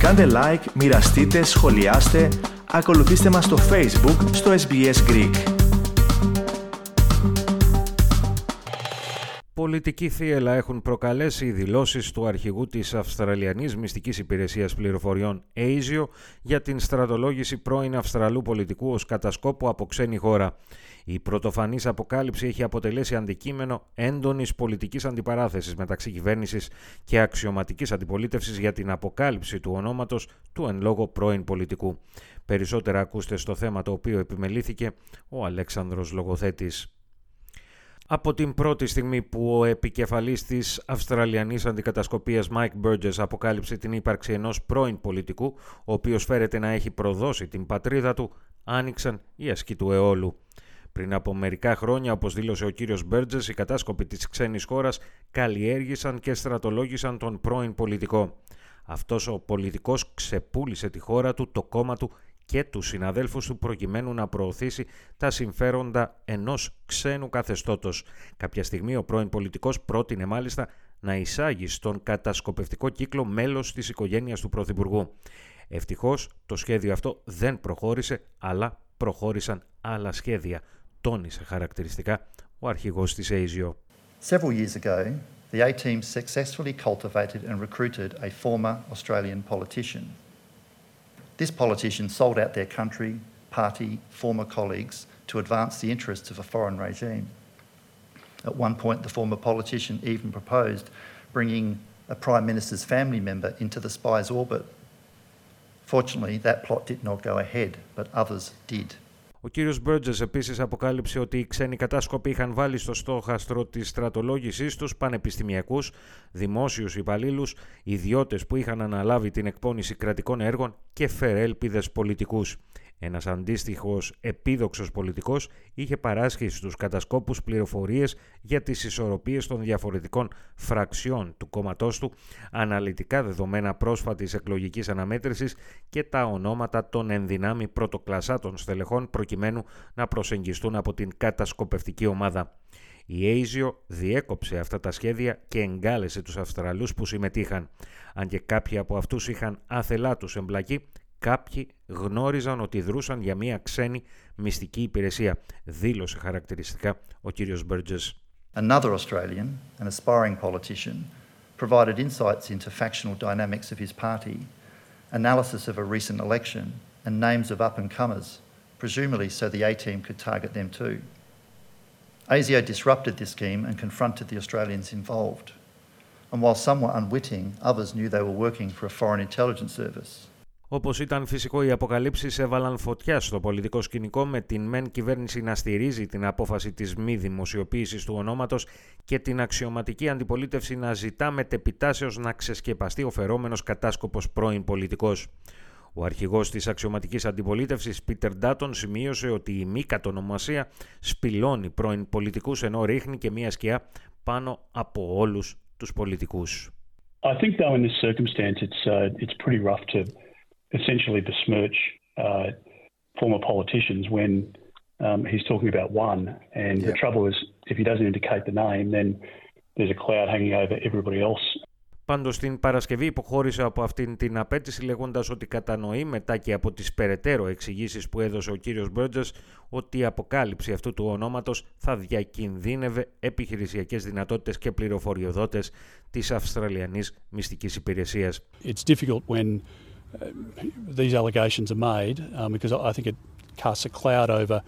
Κάντε like, μοιραστείτε, σχολιάστε, ακολουθήστε μας στο Facebook, στο SBS Greek. Πολιτική θύελλα έχουν προκαλέσει οι δηλώσεις του αρχηγού της Αυστραλιανής Μυστικής Υπηρεσίας Πληροφοριών ASIO για την στρατολόγηση πρώην Αυστραλού πολιτικού ως κατασκόπο από ξένη χώρα. Η πρωτοφανής αποκάλυψη έχει αποτελέσει αντικείμενο έντονης πολιτικής αντιπαράθεσης μεταξύ κυβέρνησης και αξιωματικής αντιπολίτευσης για την αποκάλυψη του ονόματος του εν λόγω πρώην πολιτικού. Περισσότερα ακούστε στο θέμα το οποίο επιμελήθηκε ο Αλέξανδρος Λογοθέτης. Από την πρώτη στιγμή που ο επικεφαλής της Αυστραλιανής Αντικατασκοπίας Mike Burgess αποκάλυψε την ύπαρξη ενός πρώην πολιτικού, ο οποίος φέρεται να έχει προδώσει την πατρίδα του, άνοιξαν οι ασκοί του αιώλου. Πριν από μερικά χρόνια, όπως δήλωσε ο κύριος Burgess, οι κατάσκοποι της ξένης χώρας καλλιέργησαν και στρατολόγησαν τον πρώην πολιτικό. Αυτός ο πολιτικός ξεπούλησε τη χώρα του, το κόμμα του και τους συναδέλφους του προκειμένου να προωθήσει τα συμφέροντα ενός ξένου καθεστώτος. Κάποια στιγμή ο πρώην πολιτικός πρότεινε μάλιστα να εισάγει στον κατασκοπευτικό κύκλο μέλος της οικογένειας του Πρωθυπουργού. Ευτυχώς το σχέδιο αυτό δεν προχώρησε, αλλά προχώρησαν άλλα σχέδια, τόνισε χαρακτηριστικά ο αρχηγός της ASIO. Several years ago, the A-team successfully cultivated and recruited a former Australian politician. This politician sold out their country, party, former colleagues to advance the interests of a foreign regime. At one point, the former politician even proposed bringing a Prime Minister's family member into the spy's orbit. Fortunately, that plot did not go ahead, but others did. Ο κύριος Burgess επίσης αποκάλυψε ότι οι ξένοι κατάσκοποι είχαν βάλει στο στόχαστρο της στρατολόγησής τους πανεπιστημιακούς, δημόσιους υπαλλήλους, ιδιώτες που είχαν αναλάβει την εκπόνηση κρατικών έργων και φερέλπιδες πολιτικούς. Ένας αντίστοιχος επίδοξος πολιτικός είχε παράσχει στους κατασκόπους πληροφορίες για τις ισορροπίες των διαφορετικών φραξιών του κόμματός του, αναλυτικά δεδομένα πρόσφατης εκλογικής αναμέτρησης και τα ονόματα των ενδυνάμει πρωτοκλασσάτων στελεχών προκειμένου να προσεγγιστούν από την κατασκοπευτική ομάδα. Η ASIO διέκοψε αυτά τα σχέδια και εγκάλεσε τους Αυστραλούς που συμμετείχαν. Αν και κάποιοι από αυτούς είχαν άθελά τους εμπλακεί, κάποιοι γνώριζαν ότι δρούσαν για μια ξένη μυστική υπηρεσία, δήλωσε χαρακτηριστικά ο κύριος Burgess. Another Australian, an aspiring politician, provided insights into factional dynamics of his party, analysis of a recent election, and names of up-and-comers, presumably so the A-team could target them too. ASIO disrupted this scheme and confronted the Australians involved. And while some were unwitting, others knew they were working for a foreign intelligence service. Όπως ήταν φυσικό, οι αποκαλύψεις έβαλαν φωτιά στο πολιτικό σκηνικό, με την μεν κυβέρνηση να στηρίζει την απόφαση της μη δημοσιοποίησης του ονόματος και την αξιωματική αντιπολίτευση να ζητά μετεπιτάσεως να ξεσκεπαστεί ο φερόμενος κατάσκοπος πρώην πολιτικός. Ο αρχηγός της αξιωματικής αντιπολίτευσης, Πίτερ Ντάτον, σημείωσε ότι η μη κατονομασία σπηλώνει πρώην πολιτικούς, ενώ ρίχνει και μία σκιά πάνω από όλους τους πολιτικούς. I think though in this circumstance it's pretty rough to essentially besmirch former politicians when he's talking about one. And yeah. The trouble is, if he doesn't indicate the name, then there's a cloud hanging over everybody else. Πάντως την Παρασκευή υποχώρησε από αυτήν την απέτηση, λέγοντας ότι κατανοεί μετά και από τις περαιτέρω εξηγήσεις που έδωσε ο κύριος Burgess ότι η αποκάλυψη αυτού του ονόματος θα διακινδύνευε επιχειρησιακές δυνατότητες και πληροφοριοδότες της Αυστραλιανής Μυστικής Υπηρεσίας. It's difficult when these allegations are made because I think it casts a cloud over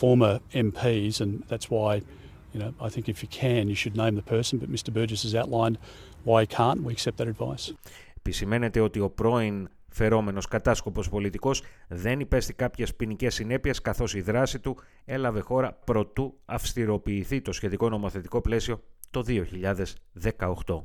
former MPs, and that's why, you know, I think if you can, you should name the person. But Mr. Burgess has outlined why he can't. We accept that advice. Επισημαίνεται ότι ο πρώην φερόμενος κατάσκοπος πολιτικός δεν υπέστη κάποιες ποινικές συνέπειες, καθώς η δράση του έλαβε χώρα προτού αυστηροποιηθεί το σχετικό νομοθετικό πλαίσιο το 2018.